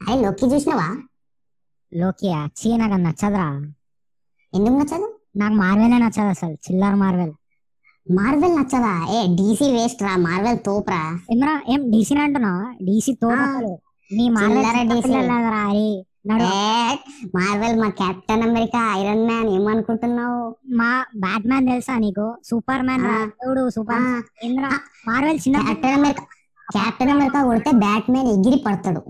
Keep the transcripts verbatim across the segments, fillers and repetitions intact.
అరే లోకి చూసినవా? లోకియా చీ, నాకు అది నచ్చదురా. ఎందుకు నచ్చదు? నాకు మార్వెలే నచ్చదు అసలు, చిల్లర మార్వెల్. మార్వెల్ నచ్చదా? ఏ డీసీ వేస్ట్ రా, మార్వెల్ తోపురా. సిమ్రా ఏం డీసీ అంటున్నావా? డీసీ తోపు, నీ మార్వెల్ డీసీ లాగరా. మార్వెల్ మా కెప్టెన్ అమెరికా, ఐరన్ మ్యాన్ ఏమనుకుంటున్నావు? మా బ్యాట్ మ్యాన్ తెలుసా నీకు? Superman. సూపర్ మార్వెల్ చిన్న కెప్టెన్ అమెరికా. కెప్టెన్ అమెరికా కొడితే బ్యాట్ మ్యాన్ ఎగిరి పడతాడు.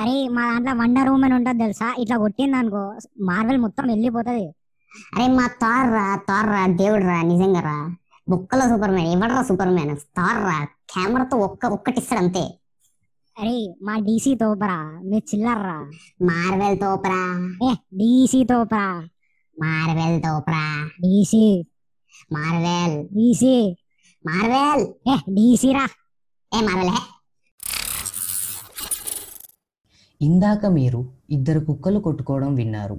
అరే మా దాంట్లో వండర్ ఉమెన్ ఉంటది తెలుసా, ఇట్లా కొట్టింది అనుకో మార్వెల్ మొత్తం వెళ్ళిపోతుంది. అరే మా థార్ రా, థార్ రా దేవుడు రా, నిజంగా రా బొక్కలో సూపర్ మ్యాన్. ఎవడరా సూపర్ మ్యాన్? థార్ రా, కెమెరాతో ఒక్క ఒక్కటిస్తాడు అంతే. అరే మా డీసీ తోపరా, మీరు చిల్లర్రా. మార్వెల్ తోపరా, డీసీ తోపరా. మార్వెల్ తోపరా, DC. Marvel DC, Marvel DC రా, ఏ మార్వెల్ హే. ఇందాక మీరు ఇద్దరు కుక్కలు కొట్టుకోవడం విన్నారు.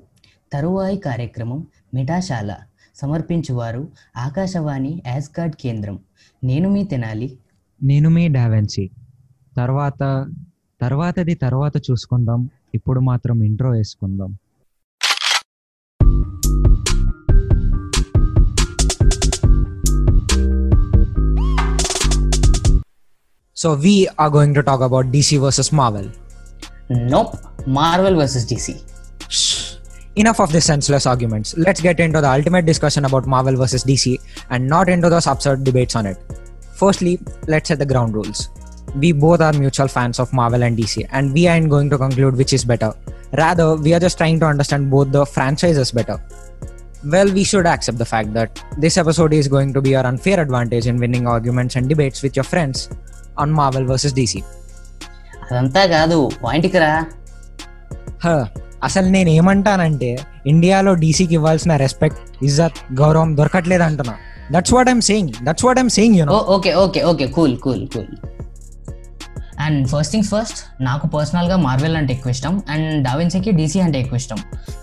తరువాయి కార్యక్రమం మిఠాశాల. సమర్పించువారు ఆకాశవాణి యాస్గార్డ్ కేంద్రం. నేను మీ తెనాలి. నేను మీ డావెన్సీ. తర్వాత తర్వాతది తర్వాత చూసుకుందాం, ఇప్పుడు మాత్రం ఇంట్రో వేసుకుందాం. So we are going to talk about D C versus Marvel. Nope, Marvel versus D C. Shh, enough of these senseless arguments. Let's get into the ultimate discussion about Marvel versus D C and not into those absurd debates on it. Firstly, let's set the ground rules. We both are mutual fans of Marvel and D C, and we aren't going to conclude which is better. Rather, we are just trying to understand both the franchises better. Well, we should accept the fact that this episode is going to be your unfair advantage in winning arguments and debates with your friends on Marvel versus D C. అదంతా కాదు, పాయింట్కి రా. అసలు నేను ఏమంటానంటే ఇండియాలో డీసీకి ఇవ్వాల్సిన respect, ఇజ్జత్, గౌరవం దొరకట్లేదు అంటున్నా. That's what I'm saying. That's what I'm saying, you know. Oh, okay, okay, okay. Cool, cool, cool. And first things first, నాకు పర్సనల్గా మార్వెల్ అంటే ఎక్కువ ఇష్టం అండ్ డావిన్సీకి డీసీ అంటే ఎక్కువ ఇష్టం.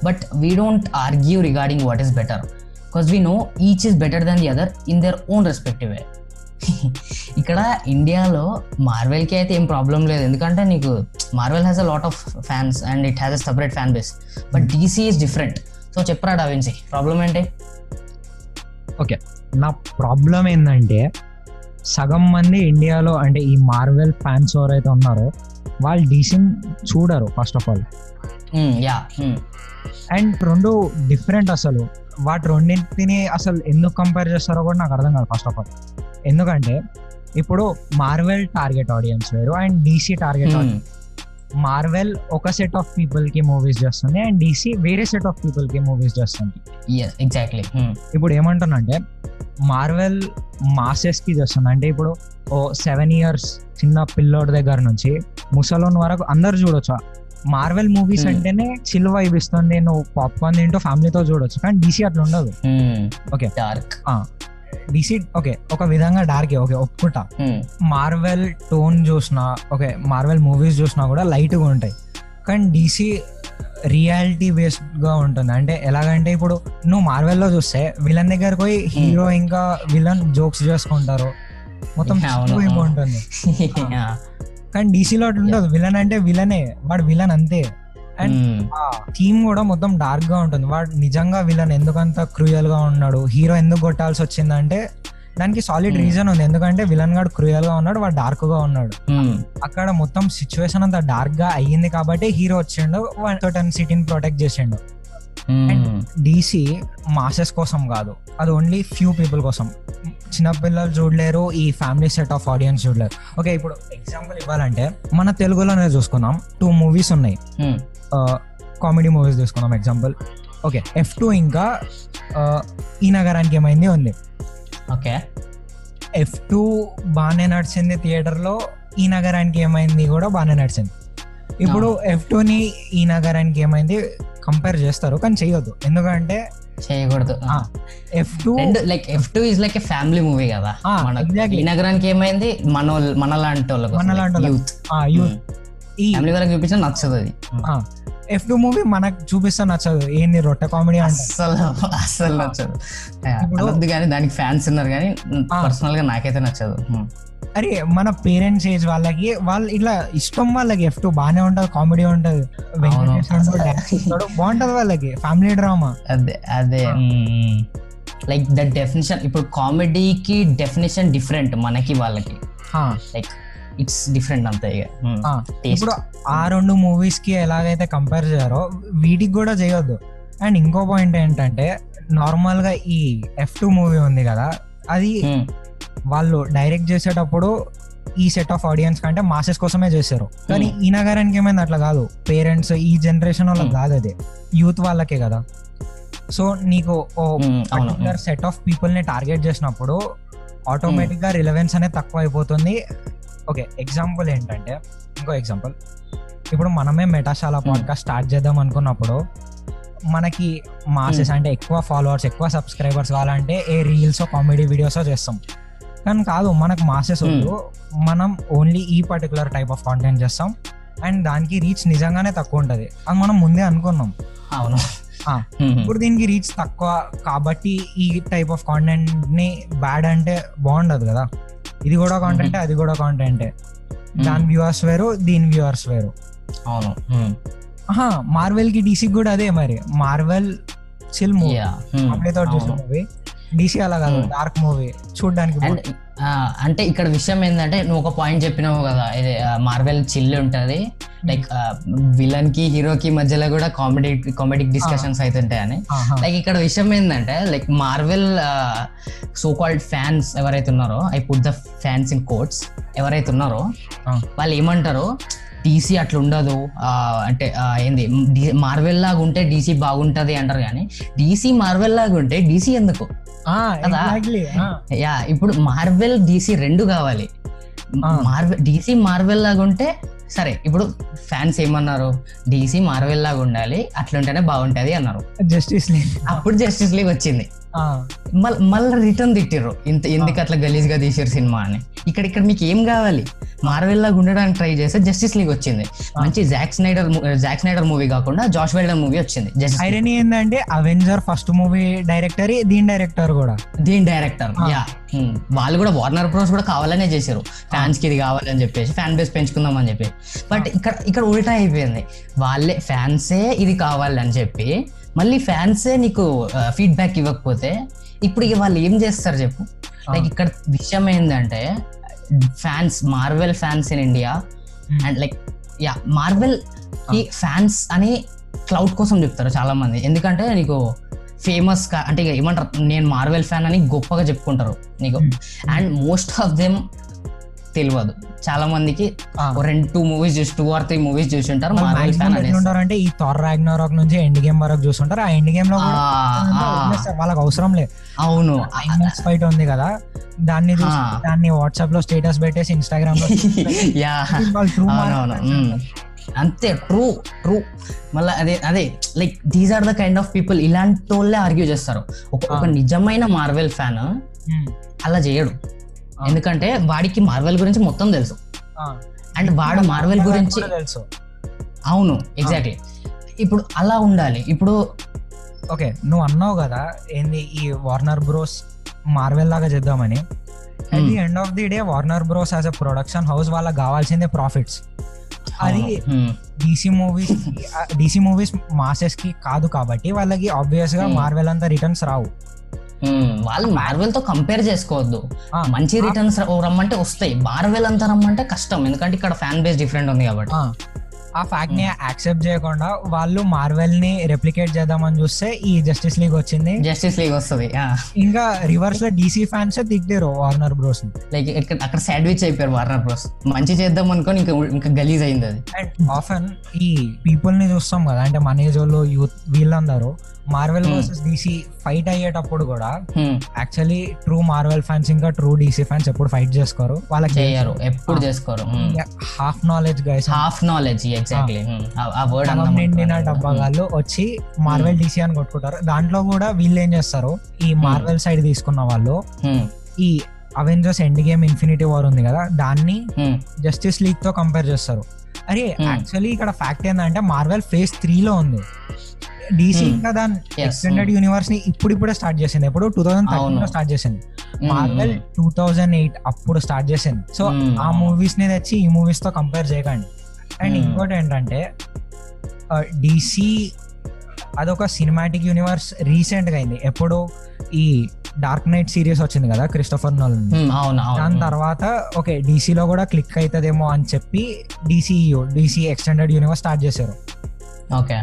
But we don't argue regarding what is better, because we know each is better then the other in their own respective way. ఇక్కడ ఇండియాలో మార్వెల్కి అయితే ఏం ప్రాబ్లం లేదు, ఎందుకంటే నీకు Marvel has a lot of fans and it has a separate fan base. But DC is different. So చెప్పరా DaVinci, problem ఏంటి? ఓకే, నా ప్రాబ్లం ఏంటంటే సగం మంది ఇండియాలో అంటే ఈ మార్వెల్ ఫ్యాన్స్ ఎవరైతే ఉన్నారో వాళ్ళు డీసీని చూడరు ఫస్ట్ ఆఫ్ ఆల్. అండ్ రెండు డిఫరెంట్, అసలు వాటి రెండింటిని అసలు ఎందుకు కంపేర్ చేస్తారో కూడా నాకు అర్థం కాదు ఫస్ట్ ఆఫ్ ఆల్. ఎందుకంటే ఇప్పుడు మార్వెల్ టార్గెట్ ఆడియన్స్ వేరు and DC target audience. Marvel ఒక సెట్ ఆఫ్ పీపుల్ కి మూవీస్ చేస్తుంది అండ్ డీసీ వేరే సెట్ ఆఫ్ పీపుల్ కి మూవీస్ చేస్తుంది. ఎగ్జాక్ట్లీ. ఇప్పుడు ఏమంటున్నా అంటే మార్వెల్ మాసెస్ కి చేస్తుంది, అంటే ఇప్పుడు ఓ సెవెన్ ఇయర్స్ చిన్న పిల్లోడి దగ్గర నుంచి ముసలోన్ వరకు అందరు చూడొచ్చు. మార్వెల్ మూవీస్ అంటేనే చిల్ వైబ్ ఇస్తుంది, నువ్వు పాప్కార్న్ ఏంటో ఫ్యామిలీతో చూడొచ్చు. కానీ డీసీ అట్లా ఉండదు. ఓకే డార్క్ డీసీ, ఓకే ఒక విధంగా డార్కే, ఓకే ఒప్పుకుంటా. మార్వెల్ టోన్ చూసినా ఓకే మార్వెల్ మూవీస్ చూసినా కూడా లైట్గా ఉంటాయి. కానీ డీసీ రియాలిటీ బేస్డ్ గా ఉంటుంది. అంటే ఎలాగంటే ఇప్పుడు నువ్వు మార్వెల్లో చూస్తే విలన్ దగ్గర పోయి హీరో ఇంకా విలన్ జోక్స్ చేసుకుంటారు, మొత్తం ఉంటుంది. కానీ డీసీలో అట్లా ఉండదు, విలన్ అంటే విలనే, వాడు విలన్ అంతే. అండ్ థీమ్ కూడా మొత్తం డార్క్ గా ఉంటుంది. వాడు నిజంగా విలన్ ఎందుకంత క్రూయల్ గా ఉన్నాడు, హీరో ఎందుకు కొట్టాల్సి వచ్చిందంటే దానికి సాలిడ్ రీజన్ ఉంది, ఎందుకంటే విలన్ గాడు క్రూయల్ గా ఉన్నాడు, వాడు డార్క్ గా ఉన్నాడు. అక్కడ మొత్తం సిచ్యువేషన్ అంతా డార్క్ గా అయ్యింది కాబట్టి హీరో వచ్చిండు, వన్ సిటీని ప్రొటెక్ట్ చేసిండు. అండ్ డీసీ మాసెస్ కోసం కాదు, అది ఓన్లీ ఫ్యూ పీపుల్ కోసం. చిన్నపిల్లలు చూడలేరు, ఈ ఫ్యామిలీ సెట్ ఆఫ్ ఆడియన్స్ చూడలేరు. ఓకే ఇప్పుడు ఎగ్జాంపుల్ ఇవ్వాలంటే మన తెలుగులోనే చూసుకుందాం, టూ మూవీస్ ఉన్నాయి, కామెడీ మూవీస్ తీసుకుందాం ఎగ్జాంపుల్. ఓకే ఎఫ్ టూ ఇంకా ఈ నగరానికి ఏమైంది ఉంది. ఓకే ఎఫ్ టూ బాగానే నడిచింది థియేటర్లో, ఈ నగరానికి ఏమైంది కూడా బాగానే నడిచింది. ఇప్పుడు ఎఫ్ టూని ఈ నగరానికి ఏమైంది కంపేర్ చేస్తారు, కానీ చేయొద్దు. ఎందుకంటే చేయకూడదు. F two like F two is like a family movie కదా. ఈ నగరానికి ఏమైంది మన మనలాంటి వాళ్ళకి, మనలాంటి యూత్ ఫ్యామిలీ వాళ్ళకి చూపించిన నచ్చదు అది. ఎఫ్ టూ మూవీ మనకు చూపిస్తా నచ్చదు, ఏంది రొట్టె కామెడీ అసలు అసలు నచ్చదు. ఇప్పుడు దానికి ఫ్యాన్స్ ఉన్నారు కానీ పర్సనల్ గా నాకైతే నచ్చదు. అరే మన పేరెంట్స్ ఏజ్ వాళ్ళకి వాళ్ళు ఇట్లా ఇష్టం, వాళ్ళకి ఎఫ్ టూ బానే ఉంటది, కామెడీ ఉంటది, బాగుంటది వాళ్ళకి, ఫ్యామిలీ డ్రామా. అదే అదే లైక్ ద డెఫినేషన్. ఇప్పుడు కామెడీకి డెఫినేషన్ డిఫరెంట్ మనకి, వాళ్ళకి లైక్ ఇట్స్ డిఫరెంట్ అంతే. ఇప్పుడు ఆ రెండు మూవీస్ కి ఎలాగైతే కంపేర్ చేయారో వీటికి కూడా చేయొద్దు. అండ్ ఇంకో పాయింట్ ఏంటంటే, నార్మల్ గా ఈ ఎఫ్ టూ మూవీ ఉంది కదా, అది వాళ్ళు డైరెక్ట్ చేసేటప్పుడు ఈ సెట్ ఆఫ్ ఆడియన్స్ కంటే మాసెస్ కోసమే చేశారు. కానీ ఈ నగరానికి ఏమైంది అట్లా కాదు, పేరెంట్స్ ఈ జనరేషన్ వాళ్ళకి కాదు, అదే యూత్ వాళ్ళకే కదా. సో నీకు పర్టికులర్ సెట్ ఆఫ్ పీపుల్ ని టార్గెట్ చేసినప్పుడు ఆటోమేటిక్ గా రిలవెన్స్ అనేది తక్కువ అయిపోతుంది. ఓకే ఎగ్జాంపుల్ ఏంటంటే, ఇంకో ఎగ్జాంపుల్, ఇప్పుడు మనమే మెటాశాల పాడ్కాస్ట్ స్టార్ట్ చేద్దాం అనుకున్నప్పుడు మనకి మాసెస్ అంటే ఎక్కువ ఫాలోవర్స్, ఎక్కువ సబ్స్క్రైబర్స్ కావాలంటే ఏ రీల్సో కామెడీ వీడియోసో చేస్తాం. కానీ కాదు, మనకు మాసెస్ వద్దు, మనం ఓన్లీ ఈ పర్టికులర్ టైప్ ఆఫ్ కాంటెంట్ చేస్తాం. అండ్ దానికి రీచ్ నిజంగానే తక్కువ ఉంటుంది అని మనం ముందే అనుకున్నాం. అవును, ఇప్పుడు దీనికి రీచ్ తక్కువ కాబట్టి ఈ టైప్ ఆఫ్ కాంటెంట్ ని బ్యాడ్ అంటే బాగుండదు కదా. ఇది కూడా కాంటెంటే, అది కూడా కాంటెంటే, దాని వ్యూవర్స్ వేరు, దీని వ్యూవర్స్ వేరు. అవును, మార్వెల్ కి డీసీ కూడా అదే మరి. మార్వెల్ చిల్ మూవీ, అప్పుడేతో చూసిన మూవీ. డీసీ అలా కాదు, డార్క్ మూవీ చూడడానికి. అంటే ఇక్కడ విషయం ఏంటంటే, నువ్వు ఒక పాయింట్ చెప్పినావు కదా, ఇది మార్వెల్ చిల్ ఉంటది, లైక్ విలన్ కి హీరోకి మధ్యలో కూడా కామెడీ కామెడిక్ డిస్కషన్స్ అవుతుంటాయని. లైక్ ఇక్కడ విషయం ఏంటంటే, like Marvel so called fans ఎవరైతే ఉన్నారో, I put the fans in quotes, ఎవరైతే ఉన్నారో వాళ్ళు ఏమంటారు, డీసీ అట్లా ఉండదు, అంటే ఏంది మార్వెల్ లాగా ఉంటే డీసీ బాగుంటది అంటారు. కానీ డీసీ మార్వెల్ లాగా ఉంటే డీసీ ఎందుకు కదా? యా, ఇప్పుడు మార్వెల్ డీసీ రెండు కావాలి. మార్వెల్ డీసీ మార్వెల్ లాగా ఉంటే సరే. ఇప్పుడు ఫ్యాన్స్ ఏమన్నారు, డీసీ మార్వెల్ లాగా ఉండాలి, అట్లుంటేనే బాగుంటది అన్నారు. జస్టిస్ లీగ్, అప్పుడు జస్టిస్ లీగ్ వచ్చింది, మళ్ళీ రిటర్న్ తిట్టిర్రు, ఇంత ఎందుకు అట్లా గలీజ్ గా తీసారు సినిమా అని. ఇక్కడ ఇక్కడ మీకు ఏం కావాలి, మార్వెల్ లాగా ఉండడానికి ట్రై చేస్తే జస్టిస్ లీగ్ వచ్చింది, మంచి Jack Snyder Jack Snyder movie కాకుండా జాష్ వెల్డన్ మూవీ వచ్చింది. ఐరనీ ఏంటంటే, అవెంజర్ ఫస్ట్ మూవీ డైరెక్టర్ దీని డైరెక్టర్ కూడా దీని డైరెక్టర్ యా వాళ్ళు కూడా వార్నర్ బ్రోస్ కూడా కావాలనే చేశారు, ఫ్యాన్స్ కి ఇది కావాలని చెప్పేసి, ఫ్యాన్ బేస్ పెంచుకుందాం అని చెప్పి. బట్ ఇక్కడ ఇక్కడ ఉల్టా అయిపోయింది, వాళ్ళే ఫ్యాన్సే ఇది కావాలని చెప్పి మళ్ళీ ఫ్యాన్సే నీకు ఫీడ్బ్యాక్ ఇవ్వకపోతే ఇప్పుడు ఇక వాళ్ళు ఏం చేస్తారు చెప్పు. లైక్ ఇక్కడ విషయం ఏంటంటే, fans Marvel fans in India and like yeah Marvel ఈ ఫ్యాన్స్ అని క్లౌడ్ కోసం చెప్తారు చాలా మంది. ఎందుకంటే నీకు ఫేమస్ అంటే ఏమంటారు, నేను మార్వెల్ ఫ్యాన్ అని గొప్పగా చెప్పుకుంటారు నీకు. అండ్ మోస్ట్ ఆఫ్ దెమ్ తెలియదు చాలా మందికి, రెండు టూ మూవీస్ చూసి టూ ఆర్ త్రీ మూవీస్ చూసి ఉంటారు మార్వెల్ ఫ్యాన్ అనేసి. ఈ థార్ రాగ్నారోక్ నుంచి ఎండ్ గేమ్ వరకు చూస్తుంటారు, ఆ ఎండ్ గేమ్ లో వాళ్ళకి అవసరం లేదు. అవును, ఐమాక్స్ ఫైట్ ఉంది కదా, దాన్ని దాన్ని వాట్సాప్ లో స్టేటస్ పెట్టేసి ఇన్స్టాగ్రామ్ లో అంతే. ట్రూ ట్రూ మళ్ళీ అదే అదే like these are the kind of people, ఇలాంటి వాళ్ళే ఆర్గ్యూ చేస్తారు. ఒక నిజమైన మార్వెల్ ఫ్యాన్ అలా చేయడు, ఎందుకంటే వాడికి మార్వెల్ గురించి మొత్తం తెలుసు అండ్ వాడు మార్వెల్ గురించి తెలుసు. అవును, ఎగ్జాక్ట్లీ. ఇప్పుడు అలా ఉండాలి. ఇప్పుడు ఓకే నువ్వు అన్నావు కదా ఏంది, ఈ వార్నర్ బ్రోస్ మార్వెల్ లాగా చేద్దామని. At the end of the day Warner Bros as a production house వాళ్ళకి కావాల్సిందే ప్రాఫిట్స్. అది DC movies DC movies masses కి కాదు కాబట్టి వాళ్ళకి ఆబ్వియస్ గా మార్వెల్ అంతా రిటర్న్స్ రావు. వాళ్ళు మార్వెల్ తో కంపేర్ చేసుకోవద్దు, మంచి రిటర్న్స్ రమ్మంటే వస్తాయి, మార్వెల్ అంతా రమ్మంటే కష్టం, ఎందుకంటే ఇక్కడ ఫ్యాన్ బేస్ డిఫరెంట్ ఉంది కాబట్టి. ఆ ఫ్యాక్ట్ ని యాక్సెప్ట్ చేయకుండా వాళ్ళు మార్వెల్ ని రెప్లికేట్ చేద్దామని చూస్తే ఈ జస్టిస్ లీగ్ వచ్చింది, జస్టిస్ లీగ్ వస్తుంది. ఇంకా రివర్స్ లో డీసీ ఫ్యాన్స్ తిట్టారు వార్నర్ బ్రోస్, లైక్ అక్కడ శాండ్విచ్ అయిపోయారు వార్నర్ బ్రోస్, మంచి చేద్దాం అనుకోని ఇంకా ఇంకా గలీజ్ అయింది అది. అండ్ ఆఫెన్ ఈ పీపుల్ ని చూస్తాం కదా, అంటే మనేజ్ వాళ్ళు, యూత్, వీళ్ళందరూ మార్వెల్ వర్సెస్ డీసీ ఫైట్ అయ్యేటప్పుడు కూడా యాక్చువల్లీ ట్రూ మార్వెల్ ఫ్యాన్స్ ఇంకా ట్రూ డీసీ ఫ్యాన్స్ ఎప్పుడు ఫైట్ చేసుకోరు, వాళ్ళకి చేయరు, ఎప్పుడు చేసుకోరు. Half knowledge guys, half knowledge, exactly ఆ వర్డ్ అన్నం నిండిన డబ్బాగాళ్ళు వచ్చి మార్వెల్ డీసీ అని కొట్టుకుంటారు. దాంట్లో కూడా వీళ్ళు ఏం చేస్తారు, ఈ మార్వెల్ సైడ్ తీసుకున్న వాళ్ళు ఈ Avengers Endgame, Infinity War ఉంది కదా, దాన్ని జస్టిస్ లీగ్ తో కంపేర్ చేస్తారు. అరే యాక్చువల్లీ ఇక్కడ ఫ్యాక్ట్ ఏంటంటే మార్వెల్ ఫేజ్ త్రీ లో ఉంది, డీసీ ఇంకా దాని ఎక్స్టెండెడ్ యూనివర్స్ ని ఇప్పుడు ఇప్పుడే స్టార్ట్ చేసింది, ఎప్పుడు టూ థౌసండ్ థర్టీన్ లో స్టార్ట్ చేసింది. మార్వెల్ టూ థౌసండ్ ఎయిట్ అప్పుడు స్టార్ట్ చేసింది. సో ఆ మూవీస్ ని తెచ్చి ఈ మూవీస్ తో కంపేర్ చేయకండి. అండ్ ఇంకోటి ఏంటంటే డీసీ అదొక సినిమాటిక్ యూనివర్స్ రీసెంట్ గా అయింది. ఎప్పుడో ఈ డార్క్ నైట్ సిరీస్ వచ్చింది కదా క్రిస్టోఫర్ నోలన్, దాని తర్వాత ఓకే డీసీలో కూడా క్లిక్ అవుతుందేమో అని చెప్పి DCU DC extended universe start చేశారు. ఓకే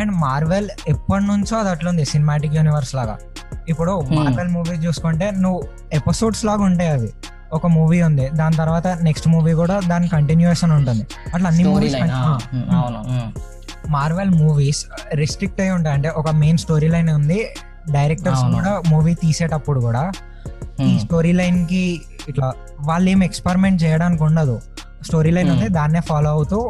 అండ్ మార్వెల్ ఎప్పటి నుంచో అది అట్లుంది సినిమాటిక్ యూనివర్స్ లాగా. ఇప్పుడు మార్వెల్ మూవీస్ చూసుకుంటే నువ్వు ఎపిసోడ్స్ లాగా ఉంటాయి, అవి ఒక మూవీ ఉంది దాని తర్వాత నెక్స్ట్ మూవీ కూడా దాని కంటిన్యూయేషన్ ఉంటుంది. అట్లా అన్ని మూవీస్ మార్వెల్ మూవీస్ రిస్ట్రిక్ట్ అయి ఉంటాయి. అంటే ఒక మెయిన్ స్టోరీ లైన్ ఉంది, డైరెక్టర్స్ కూడా మూవీ తీసేటప్పుడు కూడా ఈ స్టోరీ లైన్ కి ఇట్లా వాళ్ళు ఏం ఎక్స్పెరిమెంట్ చేయడానికి ఉండదు. స్టోరీ లైన్ ఉంది, దాన్నే ఫాలో అవుతూ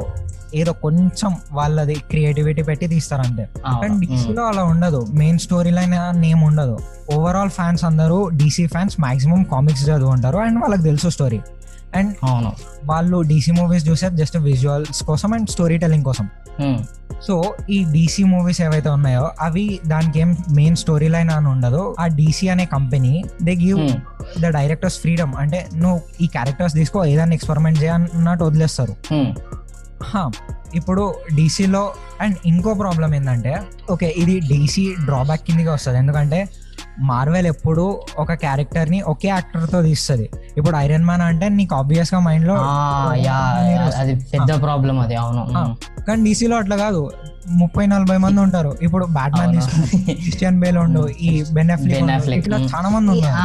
ఏదో కొంచెం వాళ్ళది క్రియేటివిటీ పెట్టి తీస్తారంతే. అండ్ డీసీలో అలా ఉండదు, మెయిన్ స్టోరీ లైన్ నేమ్ ఉండదు. ఓవరాల్ ఫ్యాన్స్ అందరూ డీసీ ఫ్యాన్స్ మాక్సిమం కామిక్స్ చదువుకుంటారు అండ్ వాళ్ళకి తెలుసు స్టోరీ. అండ్ వాళ్ళు డీసీ మూవీస్ చూసారు జస్ట్ విజువల్స్ కోసం అండ్ స్టోరీ టెల్లింగ్ కోసం. సో ఈ డీసీ మూవీస్ ఏవైతే ఉన్నాయో అవి దానికి ఏం మెయిన్ స్టోరీ లైన్ అని ఉండదు. ఆ డీసీ అనే company they give the directors freedom, అంటే నువ్వు ఈ క్యారెక్టర్స్ తీసుకో ఏదైనా ఎక్స్పెరిమెంట్ చేయన్నట్టు వదిలేస్తారు. ఇప్పుడు డీసీలో అండ్ ఇంకో ప్రాబ్లం ఏంటంటే ఓకే ఇది డీసీ డ్రాబ్యాక్ కిందగా వస్తుంది, ఎందుకంటే మార్వెల్ ఎప్పుడు ఒక క్యారెక్టర్ ని ఒకే యాక్టర్ తో తీస్తుంది. ఇప్పుడు ఐరన్ మ్యాన్ అంటే నీకు ఆబ్వియస్ గా మైండ్ లో అది పెద్ద ప్రాబ్లం అది. అవును, కానీ డీసీలో అట్లా కాదు, ముప్పై నలభై మంది ఉంటారు. ఇప్పుడు బ్యాట్ మ్యాన్ క్రిస్టియన్ బేల్ ఉండు, ఈ బెన్ అఫ్లెక్, ఇట్లా చాలా మంది ఉంటారు.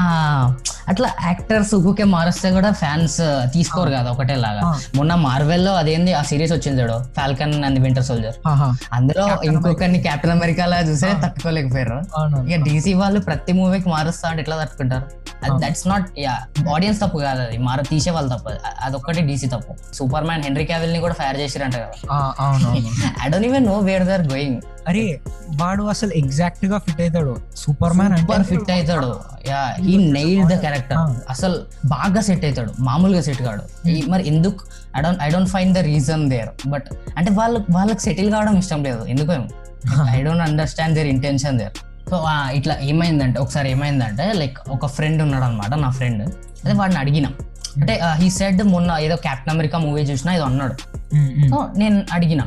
అట్లా యాక్టర్స్ ఊకే మారుస్తే కూడా ఫ్యాన్స్ తీసుకోరు కదా ఒకటేలాగా. మొన్న మార్వెల్ లో అదేంది ఆ సిరీస్ వచ్చింది చూడు, ఫాల్కన్ అండ్ వింటర్ సోల్జర్, అందులో ఇంకొకరిని కెప్టెన్ అమెరికా లా చూసే తట్టుకోలేకపోయారు. ఇక డీసీ వాళ్ళు ప్రతి మూవీకి మారుస్తా అంటే ఎట్లా తట్టుకుంటారు? దట్స్ నాట్ ఆడియన్స్ తప్పు కాదు, అది మారు తీసే వాళ్ళు తప్పు, అదొక్కటి డీసీ తప్పు. సూపర్ మ్యాన్ హెన్రీ క్యావిల్ ని కూడా ఫైర్ చేసిరంట కదా. I don't even know where they are going. అరే వాడు అసలు ఎగ్జాక్ట్ గా ఫిట్ అవుతాడు, సూపర్ మ్యాన్ అంటే ఫిట్ అవుతాడు. Yeah he nailed the character, అసలు బాగా సెట్ అవుతాడు, మామూలుగా సెట్ కాడు. మరి ఎందుకు I don't I don't find the reason there. But అంటే వాళ్ళు వాళ్ళకి సెటిల్ కావడం ఇష్టం లేదు ఎందుకో, I don't understand their intention there. So ఇట్లా ఏమైందంటే ఒకసారి ఏమైందంటే లైక్ ఒక ఫ్రెండ్ ఉన్నాడు అనమాట, నా ఫ్రెండ్, అదే వాడిని అడిగినా అంటే హీ సెడ్ మొన్న ఏదో కెప్టెన్ అమెరికా మూవీ చూసినా ఏదో అన్నాడు. సో నేను అడిగినా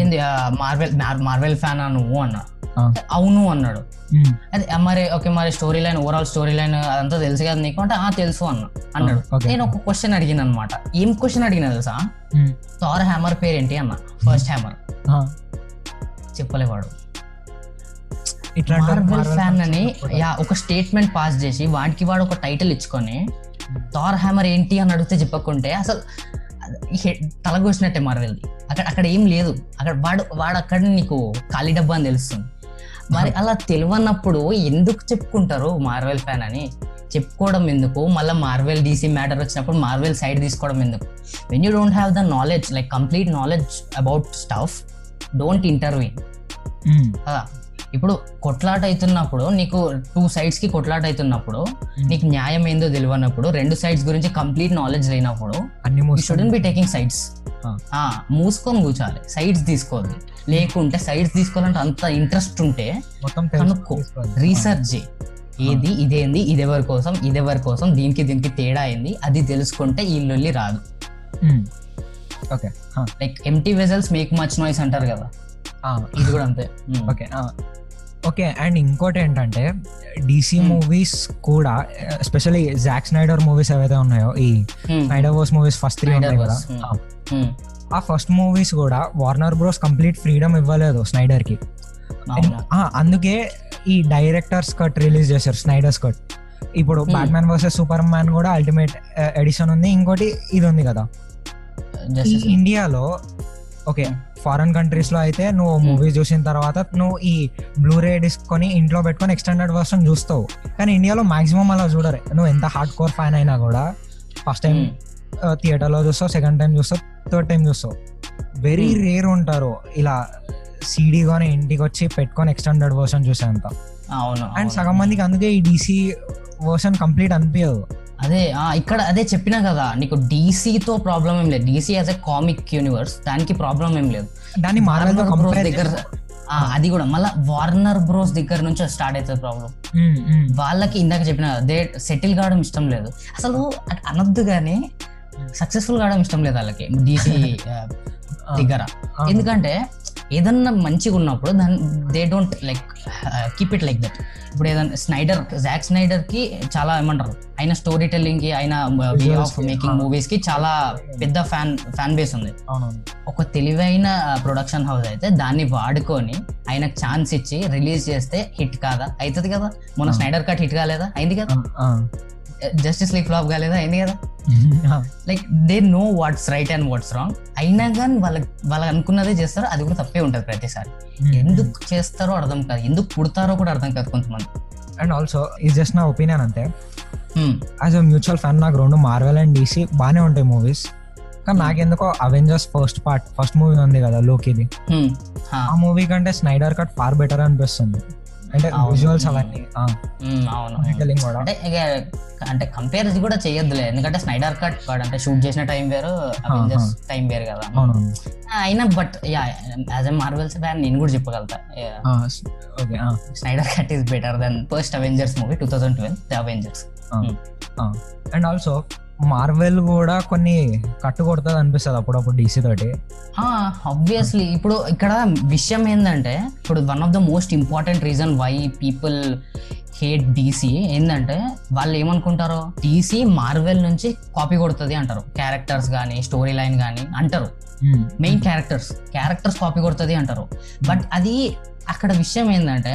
ఏంది మార్వెల్ మార్వెల్ ఫ్యానా నువ్వు అన్నాడు. అవును అన్నాడు. అదే మరి ఓకే మరి story line overall story line అదంతా తెలుసు కదా నీకు అంటే, ఆ తెలుసు అన్న అన్నాడు. నేను ఒక క్వశ్చన్ అడిగిన అనమాట. ఏం క్వశ్చన్ అడిగినా తెలుసా? థార్ హ్యామర్ పేరేంటి అన్న. ఫస్ట్ హ్యామర్ చెప్పలేవాడు. మార్వెల్ ఫ్యాన్ అని ఒక స్టేట్మెంట్ పాస్ చేసి వాడికి వాడు ఒక టైటిల్ ఇచ్చుకొని థార్ హ్యామర్ ఏంటి అని అడిగితే చెప్పకుంటే అసలు తలగోసినట్టే మార్వెల్ది. అక్కడ అక్కడ ఏం లేదు, అక్కడ వాడు వాడు అక్కడ నీకు ఖాళీ డబ్బా అని తెలుస్తుంది. మరి అలా తెలియనప్పుడు ఎందుకు చెప్పుకుంటారు మార్వెల్ ఫ్యాన్ అని? చెప్పుకోవడం ఎందుకు? మళ్ళీ మార్వెల్ డీసీ మ్యాటర్ వచ్చినప్పుడు మార్వెల్ సైడ్ తీసుకోవడం ఎందుకు? When you don't have the knowledge, like complete knowledge about stuff, don't interview కదా. ఇప్పుడు కొట్లాట అవుతున్నప్పుడు నీకు టూ సైడ్స్ కి కొట్లాట అవుతున్నప్పుడు నీకు న్యాయం ఏందో తెలియనప్పుడు, రెండు సైడ్స్ గురించి కంప్లీట్ నాలెడ్జ్ లేనప్పుడు you shouldn't be taking sides. మూసుకొని కూర్చోాలి, సైడ్స్ తీసుకోవాలి. లేకుంటే సైడ్స్ తీసుకోవాలంటే అంత ఇంట్రెస్ట్ ఉంటే కనుక్కో, రీసెర్చ్ చేయి, ఏది ఇదేంది, ఇదెవరి కోసం ఇదెవరి కోసం, దీనికి దీనికి తేడా ఏంది, అది తెలుసుకుంటే వీళ్ళొల్లి రాదు. Okay, like empty vessels make much noise అంటారు కదా, ఇది కూడా అంతే. ఓకే ఓకే అండ్ ఇంకోటి ఏంటంటే డీసీ మూవీస్ కూడా ఎస్పెషల్లీ జాక్ స్నైడర్ మూవీస్ ఏవైతే ఉన్నాయో, ఈ Snyder verse movies first three ఉన్నాయి కదా, ఆ ఫస్ట్ మూవీస్ కూడా వార్నర్ బ్రోస్ కంప్లీట్ ఫ్రీడమ్ ఇవ్వలేదు స్నైడర్ కి. అందుకే ఈ డైరెక్టర్స్ కట్ రిలీజ్ చేశారు, స్నైడర్స్ కట్. ఇప్పుడు Batman versus Superman కూడా అల్టిమేట్ ఎడిషన్ ఉంది, ఇంకోటి ఇది ఉంది కదా. ఇండియాలో ఓకే ఫారెన్ కంట్రీస్ లో అయితే నువ్వు మూవీస్ చూసిన తర్వాత నువ్వు ఈ బ్లూరే డిస్క్ కొని ఇంట్లో పెట్టుకొని ఎక్స్టెండెడ్ వర్షన్ చూస్తావు, కానీ ఇండియాలో మాక్సిమం అలా చూడరు. నువ్వు ఎంత హార్డ్ కోర్ ఫ్యాన్ అయినా కూడా ఫస్ట్ టైం థియేటర్ లో చూస్తావు, సెకండ్ టైం చూస్తావు, థర్డ్ టైం చూస్తావు. వెరీ రేర్ ఉంటారు ఇలా సీడీ గానే ఇంటికి వచ్చి పెట్టుకొని ఎక్స్టెండెడ్ వర్షన్ చూసేంత. అండ్ సగం మందికి అందుకే ఈ డీసీ వర్షన్ కంప్లీట్ అనిపించదు. అదే ఇక్కడ అదే చెప్పినా కదా నీకు, డీసీతో ప్రాబ్లం ఏం లేదు, DC as a comic universe దానికి ప్రాబ్లం ఏం లేదు. దాన్ని మార్వెల్ దగ్గర అది కూడా మళ్ళీ వార్నర్ బ్రోస్ దగ్గర నుంచి స్టార్ట్ అవుతుంది ప్రాబ్లం. వాళ్ళకి ఇందాక చెప్పిన దే సెటిల్ కావడం ఇష్టం లేదు, అసలు అనద్దు గానీ సక్సెస్ఫుల్ కావడం ఇష్టం లేదు వాళ్ళకి డీసీ దగ్గర. ఎందుకంటే ఏదన్నా మంచిగా ఉన్నప్పుడు దాని they don't like keep it like that. ఇప్పుడు ఏదన్నా స్నైడర్ జాక్ స్నైడర్ కి చాలా ఏమంటారు, ఆయన స్టోరీ టెల్లింగ్ కి, ఆయన వే ఆఫ్ మేకింగ్ మూవీస్ కి చాలా పెద్ద ఫ్యాన్ ఫ్యాన్ బేస్ ఉంది. ఒక తెలివైన ప్రొడక్షన్ హౌస్ అయితే దాన్ని వాడుకొని ఆయనకు ఛాన్స్ ఇచ్చి రిలీజ్ చేస్తే హిట్ కాదా అవుతుంది కదా. మొన్న స్నైడర్ కట్ హిట్ కాలేదా, అయింది కదా. జస్టిస్ లీగ్ ఫ్లాప్ కాలేదా, అయింది కదా. Like they know what's right and what's wrong. అయినా కానీ వాళ్ళ వాళ్ళు అనుకున్నదే చేస్తారు, అది కూడా తప్పే ఉంటుంది ప్రతిసారి. ఎందుకు చేస్తారో అర్థం కాదు, ఎందుకు పుడతారో కూడా అర్థం కాదు కొంతమంది. అండ్ ఆల్సో ఇది జస్ట్ నా ఒపీనియన్ అంతే. యాజ్ అ మ్యూచువల్ ఫ్యాన్ నాకు రెండు మార్వెల్ అండ్ డీసీ బాగానే ఉంటాయి మూవీస్, కానీ నాకెందుకో Avengers first part first movie ఉంది కదా లోకిది, ఆ మూవీ కంటే స్నైడర్ కట్ ఫార్ బెటర్ అనిపిస్తుంది. అంటే విజువల్స్ అవన్నీ అంటే కంపేర్ కూడా చేయొద్దులే, ఎందుకంటే స్నైడర్ కట్ వాడు అంటే షూట్ చేసిన టైం వేరు, అవెంజర్స్ టైం వేరు కదా. అయినా but yeah as a Marvel's fan నేను కూడా చెప్పగలుగుతా Snyder cut is better then first Avengers movie two thousand twelve, the Avengers. And also Marvel కూడా కొన్ని కట్టు కొడుతుంది అనిపిస్తుంది అప్పుడప్పుడు డీసీ తోటి. ఆబ్వియస్లీ ఇప్పుడు ఇక్కడ విషయం ఏంటంటే, ఇప్పుడు one of the most important reason why people hate DC ఏంటంటే, వాళ్ళు ఏమనుకుంటారు డీసీ మార్వెల్ నుంచి కాపీ కొడుతుంది అంటారు. క్యారెక్టర్స్ కానీ స్టోరీ లైన్ కానీ అంటారు, మెయిన్ క్యారెక్టర్స్ క్యారెక్టర్స్ కాపీ కొడుతుంది అంటారు. బట్ అది అక్కడ విషయం ఏంటంటే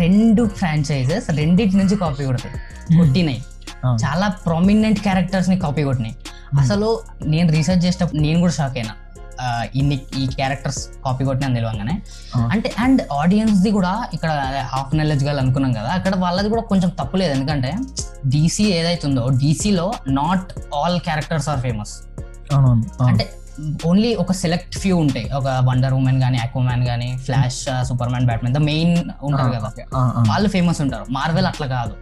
రెండు ఫ్రాంచైజెస్ రెండింటి నుంచి కాపీ కొడతాయి, కొట్టినాయి. చాలా ప్రామినెంట్ క్యారెక్టర్స్ ని కాపీ కొట్టినాయి. అసలు నేను రీసెర్చ్ చేసేటప్పుడు నేను కూడా షాక్ అయినా, ఇన్ని ఈ క్యారెక్టర్స్ కాపీ కొట్టినా తెలియగానే. అంటే అండ్ ఆడియన్స్ ది కూడా ఇక్కడ హాఫ్ నాలెడ్జ్ గా అనుకున్నాం కదా, అక్కడ వాళ్ళది కూడా కొంచెం తప్పులేదు. ఎందుకంటే డీసీ ఏదైతుందో డీసీలో not all characters are famous, అంటే ఓన్లీ ఒక సెలెక్ట్ ఫ్యూ ఉంటాయి. ఒక వండర్ ఉమెన్ గానీ, అక్వామ్యాన్ గానీ, Flash, Superman, Batman the main ఉంటారు కదా, వాళ్ళు ఫేమస్ ఉంటారు. మార్వెల్ అట్లా కాదు,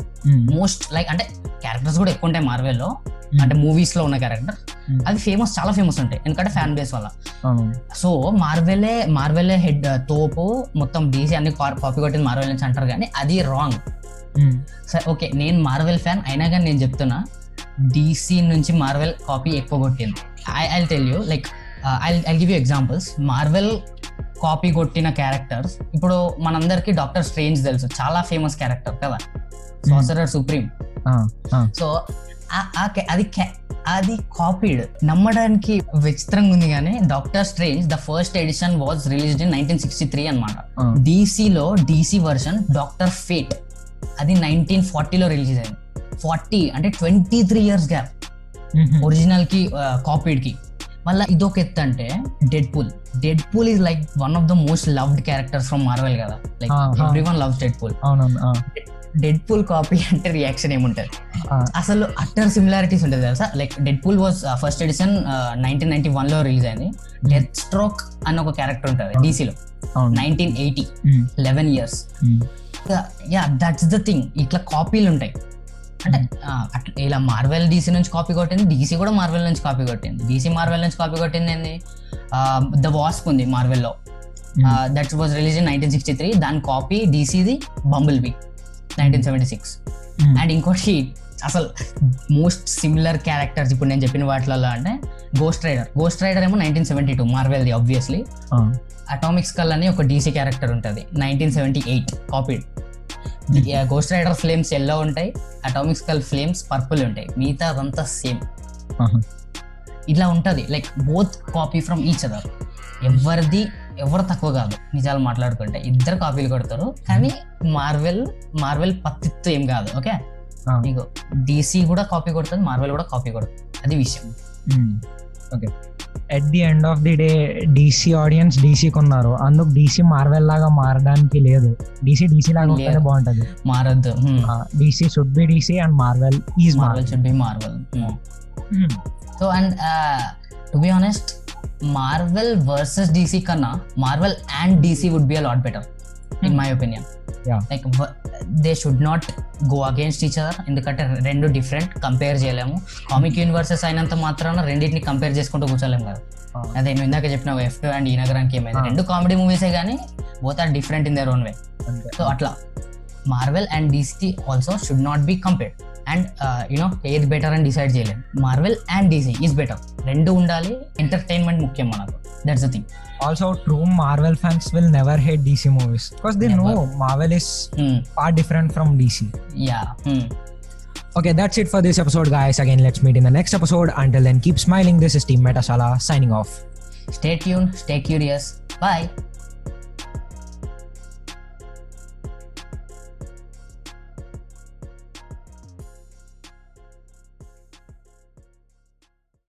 మోస్ట్ లైక్ అంటే క్యారెక్టర్స్ కూడా ఎక్కువ ఉంటాయి మార్వెల్లో, అంటే మూవీస్ లో ఉన్న క్యారెక్టర్ అవి ఫేమస్, చాలా ఫేమస్ ఉంటాయి ఎందుకంటే ఫ్యాన్ బేస్ వల్ల. సో మార్వెలే మార్వెలే హెడ్ తోపు మొత్తం డీసీ అన్ని కాపీ కొట్టింది మార్వెల్ నుంచి అంటారు, కానీ అది రాంగ్. సరే ఓకే, నేను మార్వెల్ ఫ్యాన్ అయినా కానీ నేను చెప్తున్నా డీసీ నుంచి మార్వెల్ కాపీ ఎక్కువ కొట్టింది. I I'll tell you like I I'll give you examples. Marvel copy కొట్టిన క్యారెక్టర్స్ ఇప్పుడు మనందరికీ డాక్టర్ స్ట్రేంజ్ తెలుసు, చాలా ఫేమస్ క్యారెక్టర్ కదా, సార్సరర్ సుప్రీం. సో అది అది కాపీడ్, నమ్మడానికి విచిత్రంగా ఉంది కానీ Doctor Strange the first edition was released in nineteen sixty three అనమాట. డీసీలో డీసీ వర్షన్ డాక్టర్ ఫేట్ అది నైన్టీన్ ఫార్టీలో రిలీజ్ అయింది. ఫార్టీ అంటే twenty three years gap original కి కాపీడ్ కి. మళ్ళీ ఇదొక ఎత్తు అంటే Deadpool Deadpool is like one of the most loved characters from Marvel కదా, like everyone loves Deadpool. Deadpool copy అంటే రియాక్షన్ ఏముంటది, అసలు అట్టర్ సిమిలారిటీస్ ఉంటుంది తెలుసా. Like Deadpool was first edition nineteen ninety one లో release అయింది. Deathstroke అన్న ఒక క్యారెక్టర్ ఉంటుంది డీసీలో nineteen eighty eleven years. Yeah that's the thing, ఇట్లా కాపీలు ఉంటాయి. అంటే ఇలా మార్వెల్ డీసీ నుంచి కాపీ కొట్టింది, డీసీ కూడా మార్వెల్ నుంచి కాపీ కొట్టింది, డీసీ మార్వెల్ నుంచి కాపీ కొట్టింది ఏంది. ద వాస్ప్ ఉంది మార్వెల్లో, that was release in nineteen sixty three దాని కాపీ డీసీది Bumblebee nineteen seventy six. And ఇంకోటి అసలు మోస్ట్ సిమిలర్ క్యారెక్టర్స్ ఇప్పుడు నేను చెప్పిన వాటిలలో అంటే గోస్ట్ రైడర్ గోస్ట్ రైడర్ ఏమో నైన్టీన్ సెవెంటీ టూ మార్వెల్ది ఆబ్వియస్లీ. అటామిక్ స్కల్ అని ఒక డీసీ క్యారెక్టర్ ఉంటుంది nineteen seventy eight copied. Ghost Rider flames yellow ఉంటాయి, అటామిక్ స్కల్ ఫ్లేమ్స్ పర్పుల్ ఉంటాయి, మిగతా అదంతా సేమ్. ఇలా ఉంటుంది like both copy from each other. ఎవరిది ఎవరు తక్కువ కాదు, నిజాలు మాట్లాడుకుంటే ఇద్దరు కాపీలు కొడతారు, కానీ మార్వెల్ మార్వెల్ పత్తిత్తు ఏం కాదు. ఓకే, మీకు డీసీ కూడా కాపీ కొడుతుంది, మార్వెల్ కూడా కాపీ కొడుతుంది, అది విషయం. Okay, at the end of the day DC audience డీసీకి ఉన్నారు, అందుకు డీసీ మార్వెల్ లాగా మారడానికి లేదు. డీసీ డీసీ లాగా ఉంటేనే బాగుంటది, మారద్దు. DC should be DC and Marvel is Marvel should be Marvel. So and to be honest Marvel versus DC కన్నా Marvel and DC would be a lot better in my opinion. Like they should not go against each other, ఎందుకంటే రెండు different, compare చేయలేము. Comic universes అయినంత మాత్రాన రెండింటిని compare చేసుకుంటూ కూర్చోలేము కదా. అదే నేను ఇందాక చెప్పిన ఎఫ్ టూ అండ్ ఈ నగరానికి ఏమైంది, రెండు కామెడీ మూవీసే కానీ both are different in their own way. Okay. So atla Marvel and D C also should not be compared, and uh, you know ఏది బెటర్ అని డిసైడ్ చేయలేం. Marvel and DC is better, రెండు ఉండాలి, entertainment ముఖ్యం మనకు. That's the thing. Also true, Marvel fans will never hate D C movies because they never. know Marvel is hmm. far different from D C. Yeah. Hmm. Okay, that's it for this episode, guys. Again, let's meet in the next episode. Until then, keep smiling. This is Team Metasala signing off. Stay tuned, stay curious. Bye.